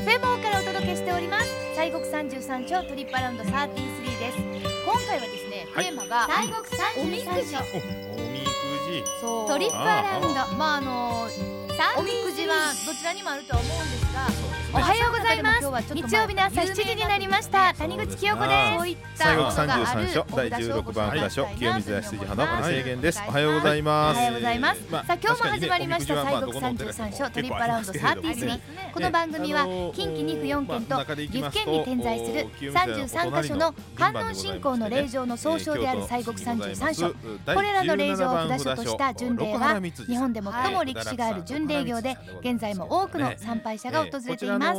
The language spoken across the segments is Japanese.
FMO からお届けしております西国33丁トリップアラウンド33です。今回はですね、テーマが西国33丁おみくじそうトリップアラウンドおみくじはどちらにもあるとは思うんですが、おはようございます。日曜日の朝7時になりました。谷口清子です。そういった西国33丁第16番札所、清水泰治派の制限です。おはようございます。さあ今日も始まりました西国33丁トリップアラウンド33。この番組は近畿2府4県と岐阜県に点在する33箇所の観音信仰の霊場の総称である西国33所、これらの霊場を札所とした巡礼は日本で最も歴史がある巡礼業で、現在も多くの参拝者が訪れています。そ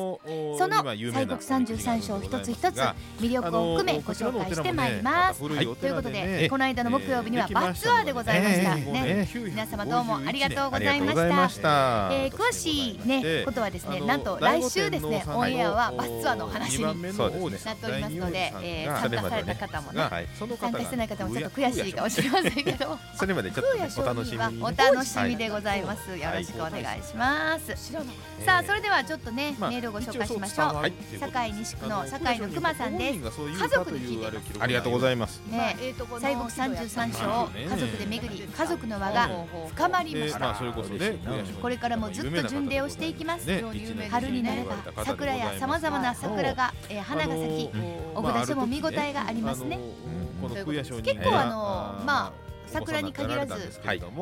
の西国33所を一つ一つ魅力を含めご紹介してまいります、ということで、この間の木曜日にはバスツアーでございました、皆様どうもありがとうございました。詳しい、ことはですね、なんと来週ですね、オンエアはバスツアーの話になっておりますので、参加された方もね、参加してない方もちょっと悔しいかもしれませんけどそれまでちょっと、お楽しみでございます。よろしくお願いします。さあそれではちょっとね、メールをご紹介しましょう。堺西区の堺の熊さんです。家族に聞いています。ありがとうございます、西国33所を家族で巡り、家族の輪が深まりました、これからもずっと巡礼をしていきます。春になれば桜やさまざまな桜が、花が咲き、小倉所も見応えがありますね、ということです。結構桜に限らず、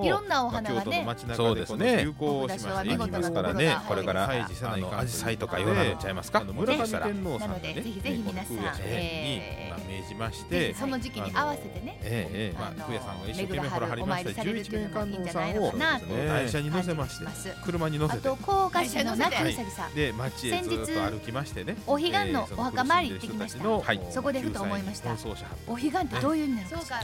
いろんなお花がね、そうですね、流行しますからね。これからアジサイとかいろんなのちゃいますか、村上天皇さんがね、ぜひぜひ皆さん命じまして、その時期に合わせてね、福屋さんが一生懸命掘らはりまして、11名観音さんを台車に乗せまして、車に乗せて、あと甲賀市の中うさぎさんで街へずっと歩きましてね、お彼岸のお墓参り行ってきました。そこでふと思いました。お彼岸ってどういう意味なんですか。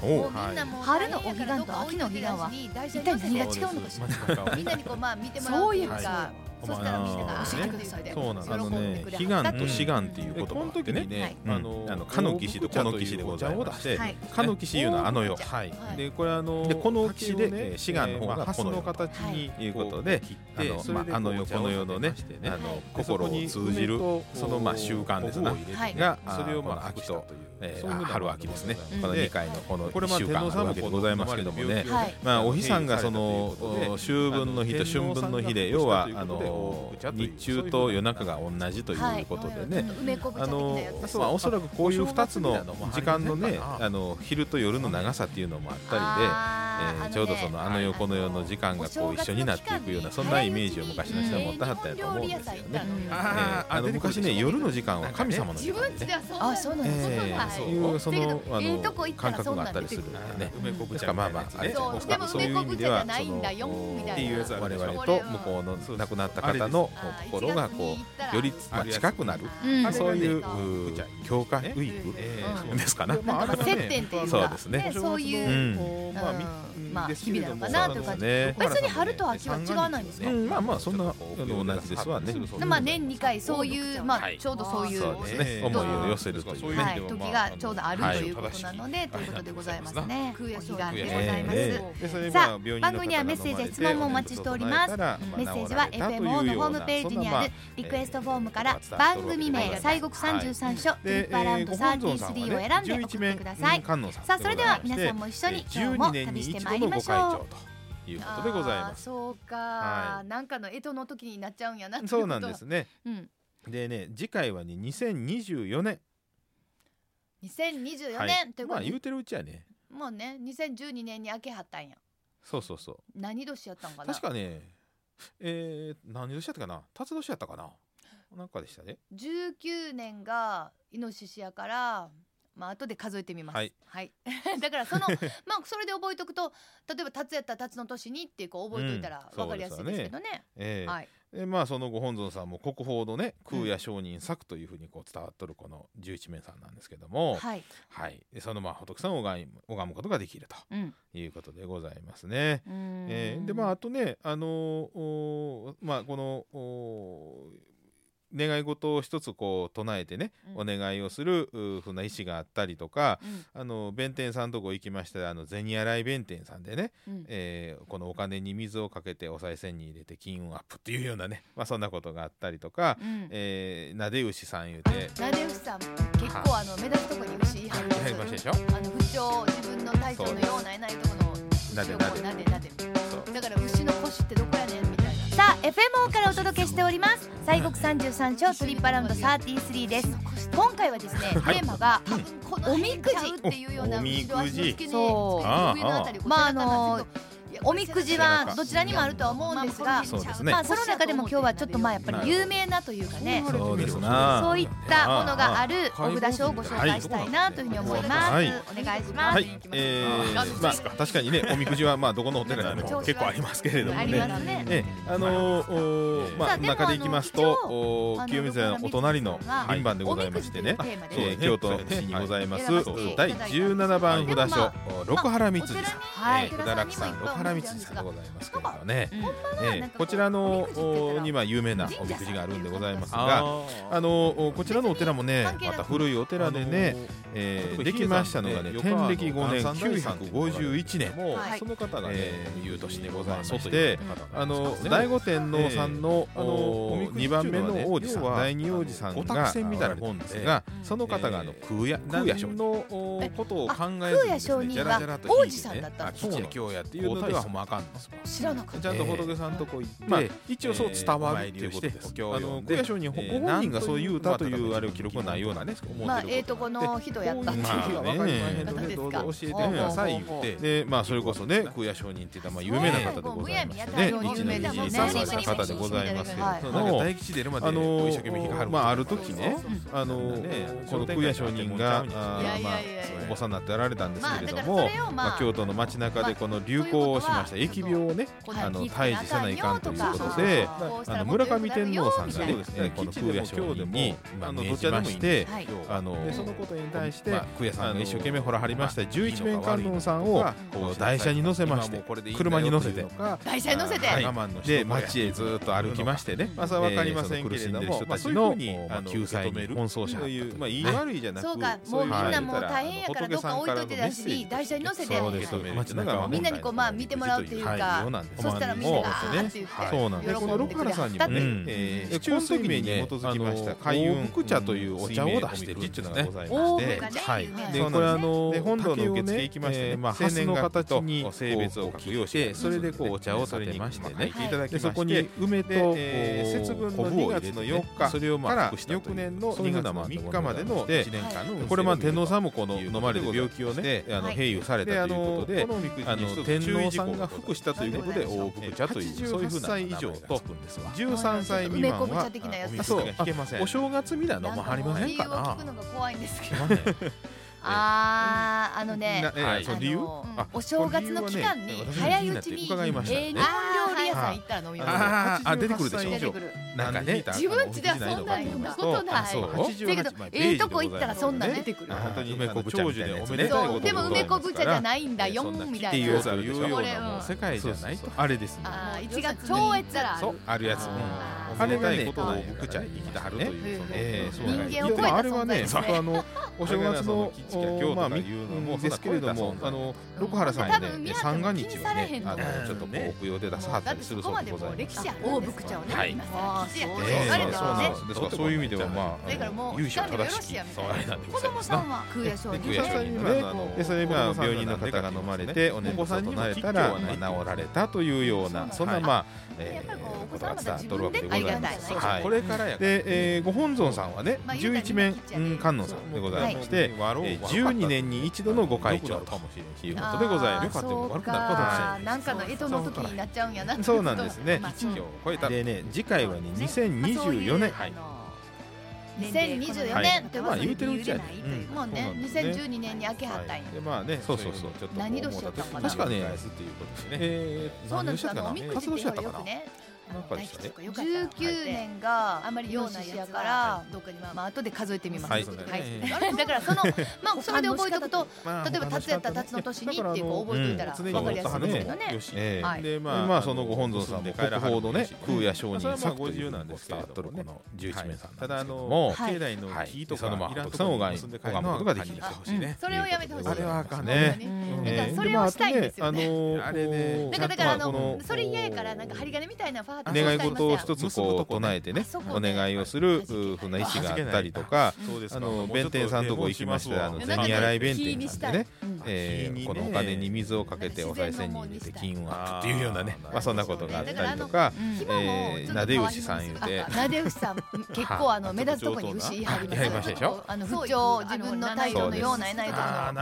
春のお彼岸と秋のお彼岸は一体何が違うのかしら。みんなにこう見てもらうというか、そしたらみんなが教えてください。そうなんだね。彼岸と志願っていう言葉があってね、かの岸とこの岸でございまして、かの岸いうのはあの世で、これこの岸で志願の方がこの世ということで、あの世この世のね、心を通じるその習慣ですなが、それを秋と春秋ですね、この2回のこの習慣があるわけでございますけどもね、お日さんがその秋分の日と春分の日で、要は日中と夜中が同じということでね、おそらくこういう2つの時間のね、昼と夜の長さっていうのもあったりで、ちょうどそのあの世この世の時間がこう一緒になっていくような、そんなイメージを昔の人は持ってはったと思うんですよね。昔ね、夜の時間は神様の時間でね、そういうその感覚があったりするんでね、ですからそういう意味では、っていう我々と向こうの亡くなった方の心がこうより近くなる、そういう強化ウィークですかな、接点というか、そういう日々なのかなという感じ。別に春と秋は違わないんですか。そんな同じですわね。年2回そういうちょうどそういう思いを寄せるという時がちょうどあるということなので、ということでございますね。お彼岸でございます。さあ番組にはメッセージや質問もお待ちしております。メッセージはFMO のホームページにあるリクエストフォームから、番組名西国33所トリップアラウンド33を選んで送ってください。さあそれでは皆さんも一緒に今日も旅してまいりましょう。いうことでございます。そうか、なんかの干支の時になっちゃうんやな。そうなんですね。でね、次回はね、2024年ということで、言うてるうちやね。もうね、2012年に明けはったんや。そうそうそう。何年やったんかな。確かね。何年やったかな、辰年やったかな、なんかでしたね。19年がイノシシやから、後で数えてみます、だからそれで覚えとくと、例えば辰やったら辰の年にってこう覚えといたら分かりやすいですけどね、そのご本尊さんも国宝のね、空也上人作というふうにこう伝わっとるこの11名さんなんですけども、その仏さんを拝むことができるということでございますね。であとね、この願い事を一つこう唱えてね、お願いをするふうな意思があったりとか、弁天さんのとこ行きましたら、銭洗い弁天さんでね、このお金に水をかけてお賽銭に入れて金運アップっていうようなね、まあ、そんなことがあったりとか、なで牛さん言うて、なで牛さん結構目立つとこに牛入りましたでしょ。不調、自分の体調のようないないとこの牛をこうなでなで、だから牛の腰ってどこやねんみたいな。さあ FMO からお届けしております西国33章トリップアラウンド33です。今回はですね、テーマがおみくじっていうような、おみくじ、そう、まあおみくじはどちらにもあるとは思うんですが、まあその中でも今日はちょっとまあやっぱり有名なというかね、そういったものがあるお札書をご紹介したいなというふうに思います。お願いします。まあ確かにね、おみくじはまあどこのホテルでも結構ありますけれどもね、まあ中でいきますと、清水寺のお隣の銀番でございましてね、京都市にございます第17番札書、六原光司さん、札楽さん六原光司さんでございますけれどね、こちらのには有名なおみくじがあるんでございますが、こちらのお寺もね、また古いお寺でね、できましたのがね、天暦5年951年、その方がね、有としてございまして、醍醐天皇さんの2番目の王子さん、第二王子さんがみたいな本ですが、その方が空也上人のことを考えずにですね、ジャラジャラと王子さんだったんですね。京也っていうのではほんまあかんです。知らなかった。ちゃんと仏さんとこ行って、一応そう伝わるっていうことです。空也上人ご本人がそう言うたというあれを記録はないようなね。まあこの人やったっていうのが分かりました。どうぞ教えてください言って、でまあそれこそね、空也上人っていったまあ有名な方でございますね。一の一三三の方でございますけど、なんか大吉出るまで一生懸命引っ張る。まあある時ね、この空也上人がお坊さんになってやられたんですけれども、京都の街中でこの流行をしました疫病をね、退治せないかんということで、村上天皇さんがね、この空也上人に命じまして、そのことに対して空也さんが一生懸命ほら張りました11面観音さんを台車に乗せまして、車に乗せて台車に乗せてで街へずっと歩きましてね、その苦しんでる人たちの救済に奔走者という、言い悪いじゃなく、そうか、もうみんなもう大変やからどっか置いといてだし、台車に乗せてみんなにこうまあ見てもらうというか、そしたらみんながーって言って喜んでくれはった。この六原さんにもね、市中水明に基づきました開運福茶というお茶を出してるんですね。これ本堂の受付行きましてね、生年月日と性別を書く用紙、それでこうお茶を取りましてね、そこに梅と節分の2月の4日から翌年の2月の3日までの1年間、これまあ天皇さんもこの飲まれる病気をね、併誘されたということで、天皇さんが服したということで大福茶という、そういうふうな名前をつくんですわ。13歳未満はお正月みたいなのもありませんかな。理由お正月の期間に早いうちに料理屋さん行ったら飲みます。出てくるでしょ。なんかね、自分家ではそんなに飲んだことないだけど、とこ行ったらそんな出てくる。梅昆布茶みたいなやつね。でも梅昆布茶じゃないんだよみたいなっていうような世界じゃないとあれですね。1月超えたらあるやつ、あれがね、大福茶に生きてはるという人間を超えた存在。あれはね、お正月のですけれども、六原さんはね、三が日はね、ちょっと奥用で出さはったりするそうでございます。歴史や大福茶をね、そういう意味ではまあ由緒正しき。子供さんは空也上人、それが病人の方が飲まれてお念仏を唱えたら治られたというような、そんなまあことが伝わってるわけでございます。これからやで、ご本尊さんはね、11面観音さんでございまして、12年に一度のご開帳ということでございます。そうか、なんかの干支の時になっちゃうんやな。そうなんですね。でね、次回はね、2024年。2024年ということで言うてるうちはね、もうね、2012年に明けはったんや。まあね、そうそうそう、ちょっと何年だったかな。確かね、そうなんです。活動しちゃったかな。19年があまり良いやつから後で数えてみます。だからそのまあそれで覚えておくと、例えば辰やったら辰の年にっていう覚えておいたら分かりやすいですけどね。でまあそのご本尊さんも国宝のね空也上人作というのをスタートルコの11名さんなんですけども、境内の木とかいらんところに結んで拝むことができるんですよね。それをやめてほしい。あれはあかんね。それをしたいんですよね。あれね、だからそれ嫌やからなんか針金みたいなファーッと願い事を一つこう唱えてね、お願いをするふうな意思があったりとか、弁天さんとこ行きましたら銭洗弁天さんでね、このお金に水をかけてお賽銭に入れて金運アップっていうようなね、まあそんなことがあったりとか、なで牛さん言うて、なで牛さん結構目立つとこに牛入りましたでしょ。不調自分の態度のようなやない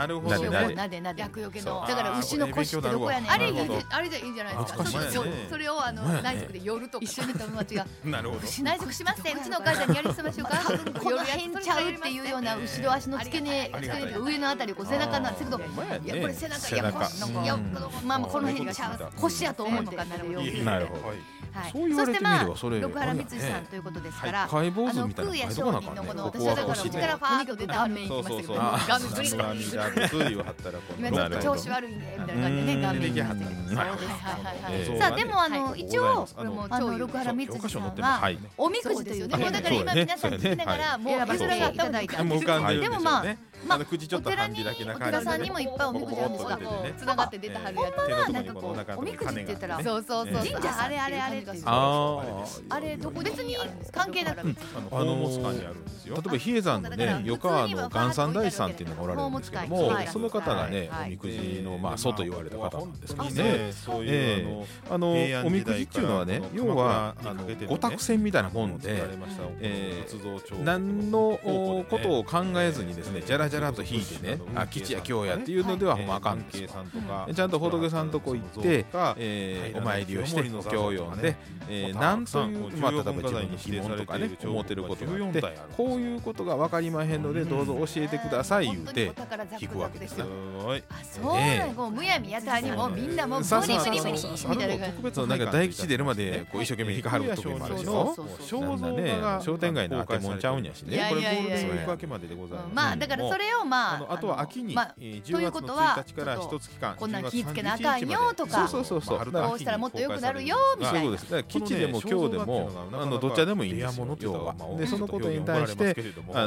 とこの牛をなでなで厄除けの、だから牛の腰ってどこやねん、あれじゃいいんじゃないですか。それを内職で夜とか一緒に友達が牛内職しますね、うちのお母さんにやりつけましょうか、この辺ちゃうっていうような後ろ足の付け根上のあたり背中なんですけど、いやこれ背中、いやこの辺にちゃう腰やと思うとかなるように。はい、そしてまあ六原光司さんということですから、空也上人のこの私はだから口からファーッと出た面いきましたけど、ガムグリガムグリ今ちょっと調子悪いねみたいな感じでね、ガムグリガムグリ。さあでも一応六原光司さんはおみくじというね、もうだから今皆さん聞きながらもう譲らがいただいたんですけど、でもお寺にお寺さんにもいっぱいおみくじあるんですが、つながって出たはるやつ。ほんまはなんかこうおみくじって言ったら神社あれ。あれどこ別に関係なく持つ感じあるんですよ。例えば比叡山のね横川の元三大師さんっていうのがおられるんですけども、その方がねおみくじのまあ祖と言われた方なんですけどね、そういうおみくじっていうのはね、要は五託船みたいなもので、何のことを考えずにですね、じゃらじゃらと引いてね、あ吉や凶やっていうのではほんまあかんんですよ。ちゃんと仏さんとこ行ってお参りをして教養でなんというまあ例えば自分に疑問とかね思ってることがあって、こういうことが分かりまへんのでどうぞ教えてください言うて聞くわけですよ。そうなんもうむやみやたにもみんなもう無理無理無理みたいな、特別なんか大吉出るまでこう一生懸命引っかかる時もあるでしょ。なんだね商店街の当てもんちゃうんやしね。これゴールデンウィーク明けまででございます。まあだからそれをまああとは秋に10月の1日から1月間こんな気付けなあかんよとか、こうしたらもっと良くなるよみたいな。基地でも今日でもどっちでもいいんですよ。でそのことに対してまあ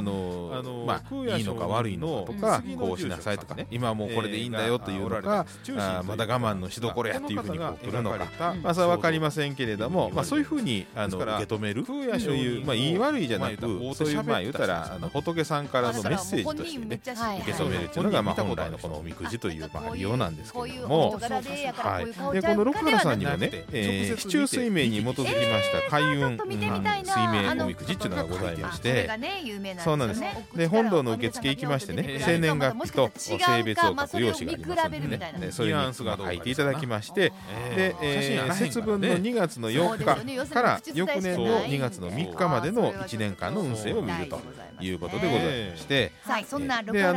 いいのか悪いのかとか、こうしなさいとかね、今もうこれでいいんだよというのか、まだ我慢のしどころやっていうふうに来るのか、まあそれは分かりませんけれども、まあそういうふうに受け止めるという、まあいい悪いじゃなく、そういうまあ言うたら仏さんからのメッセージとしてね受け止めるというのがまあ本来のこのおみくじというまあ利用なんですけれども、でこの六原さんにはね市中水命に基づきました開運水明おみくじっていうのがございまして、そうなんです。で本堂の受付行きましてね、生年月日と性別を書く用紙がありますのでね、それに書いていただきまして、で節分の2月の4日から翌年の2月の3日までの1年間の運勢を見るということでございまして、で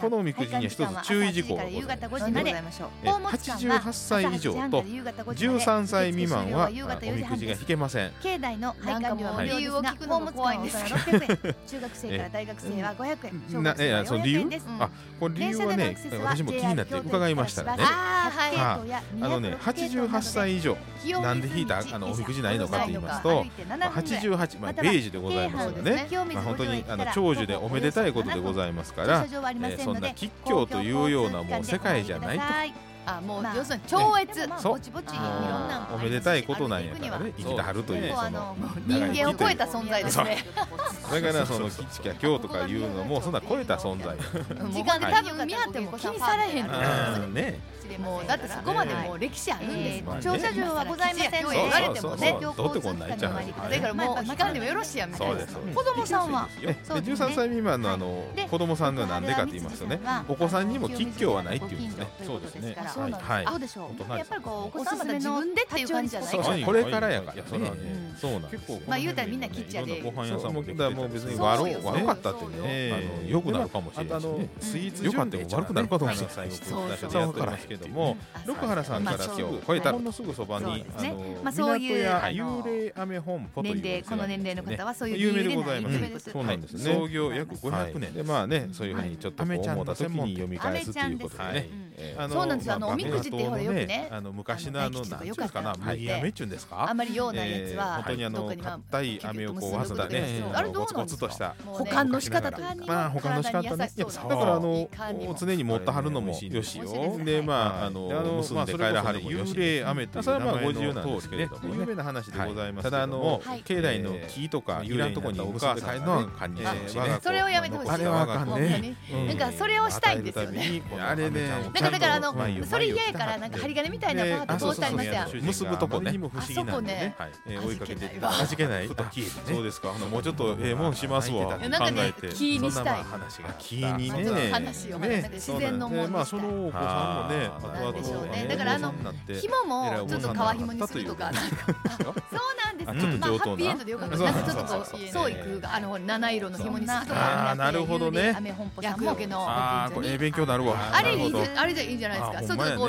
このおみくじには一つ注意事項がございまして、88歳以上と13歳未満はおみくじが引けません。境内の拝観料は理由を聞くのも怖いんですが600円、中学生から大学生は500円、小学生は400円です。これ理由はね、私も気になって伺いましたらね、88歳以上なんで引いたおみくじないのかと言いますと、88、まあ、米寿でございますのでね、まあ、本当に長寿でおめでたいことでございますから、そんな吉凶というようなもう世界じゃないと。もう要するに超越、ぼちぼちいろんなおめでたいことなんやからね、生きてはるという人間を超えた存在ですね。だからその吉か凶とかいうのもそんな超えた存在。時間で多分見張っても気にされへんのね。もうだってそこまでもう歴史あるんですもんね。駐車場はございませんと言われてもね、どうってこんないちゃう。だからもう引かんでもよろしいやみたいな。子供さんは13歳未満の子供さんがなんでかって言いますとね、お子さんにも吉凶はないっていうんですね。そうですね。そうなんです、はい、合うでしょう。やっぱりこうお子さんまた自分でっていう感じじゃないですか。これからやからね。そうなんですよ。まあ言うたらみんなキッチャーでご飯屋さんもできてもう別に悪かったってね、良くなるかもしれないしね。良かったも悪くなるかと思います。そうからですけども、六原さんから今日超えたのすぐそばにそういう幽霊雨本舗というこの年齢の方はそういう有名でございます。そうなんですね。創業約500年でまあねそういう風にちょっと思った時に読み返すということでね。そうなんですよ。おみくじってよくね昔の何ですかな麦飴っちゅうんですか。あまり用ないやつは本当に硬い飴をこうわざだねゴツゴツとした保管の仕方というか保管の仕方ね。だから常に持ってはるのもよしよ。でまあ結んで帰らはるもよし。幽霊飴っていう名前の通りね有名な話でございますけども。ただ境内の木とかいらんとこに結んで帰るのは感じそれをやめてほしい。あれはあかんね。なんかそれをしたいんですよね。あれねだからそれ嫌やからなんか針金みたいなパーッと通したりましたよ。結ぶとこね。あそこね。追いかけて弾けない。そうですか。もうちょっともうしますわ。考えて気にしたい。気にね。話をなんか自然のもの。まあそのお子さんもね。なんでしょうね。だから紐もちょっと革紐にするとか。そうなんです。まあハッピーエンドでよかった。なんかちょっとこう創意工夫が七色の紐にするとか。なるほどね。雨本舗さんもけの。ああこれ勉強になるわ。あれじゃいいんじゃないですか。そういうこう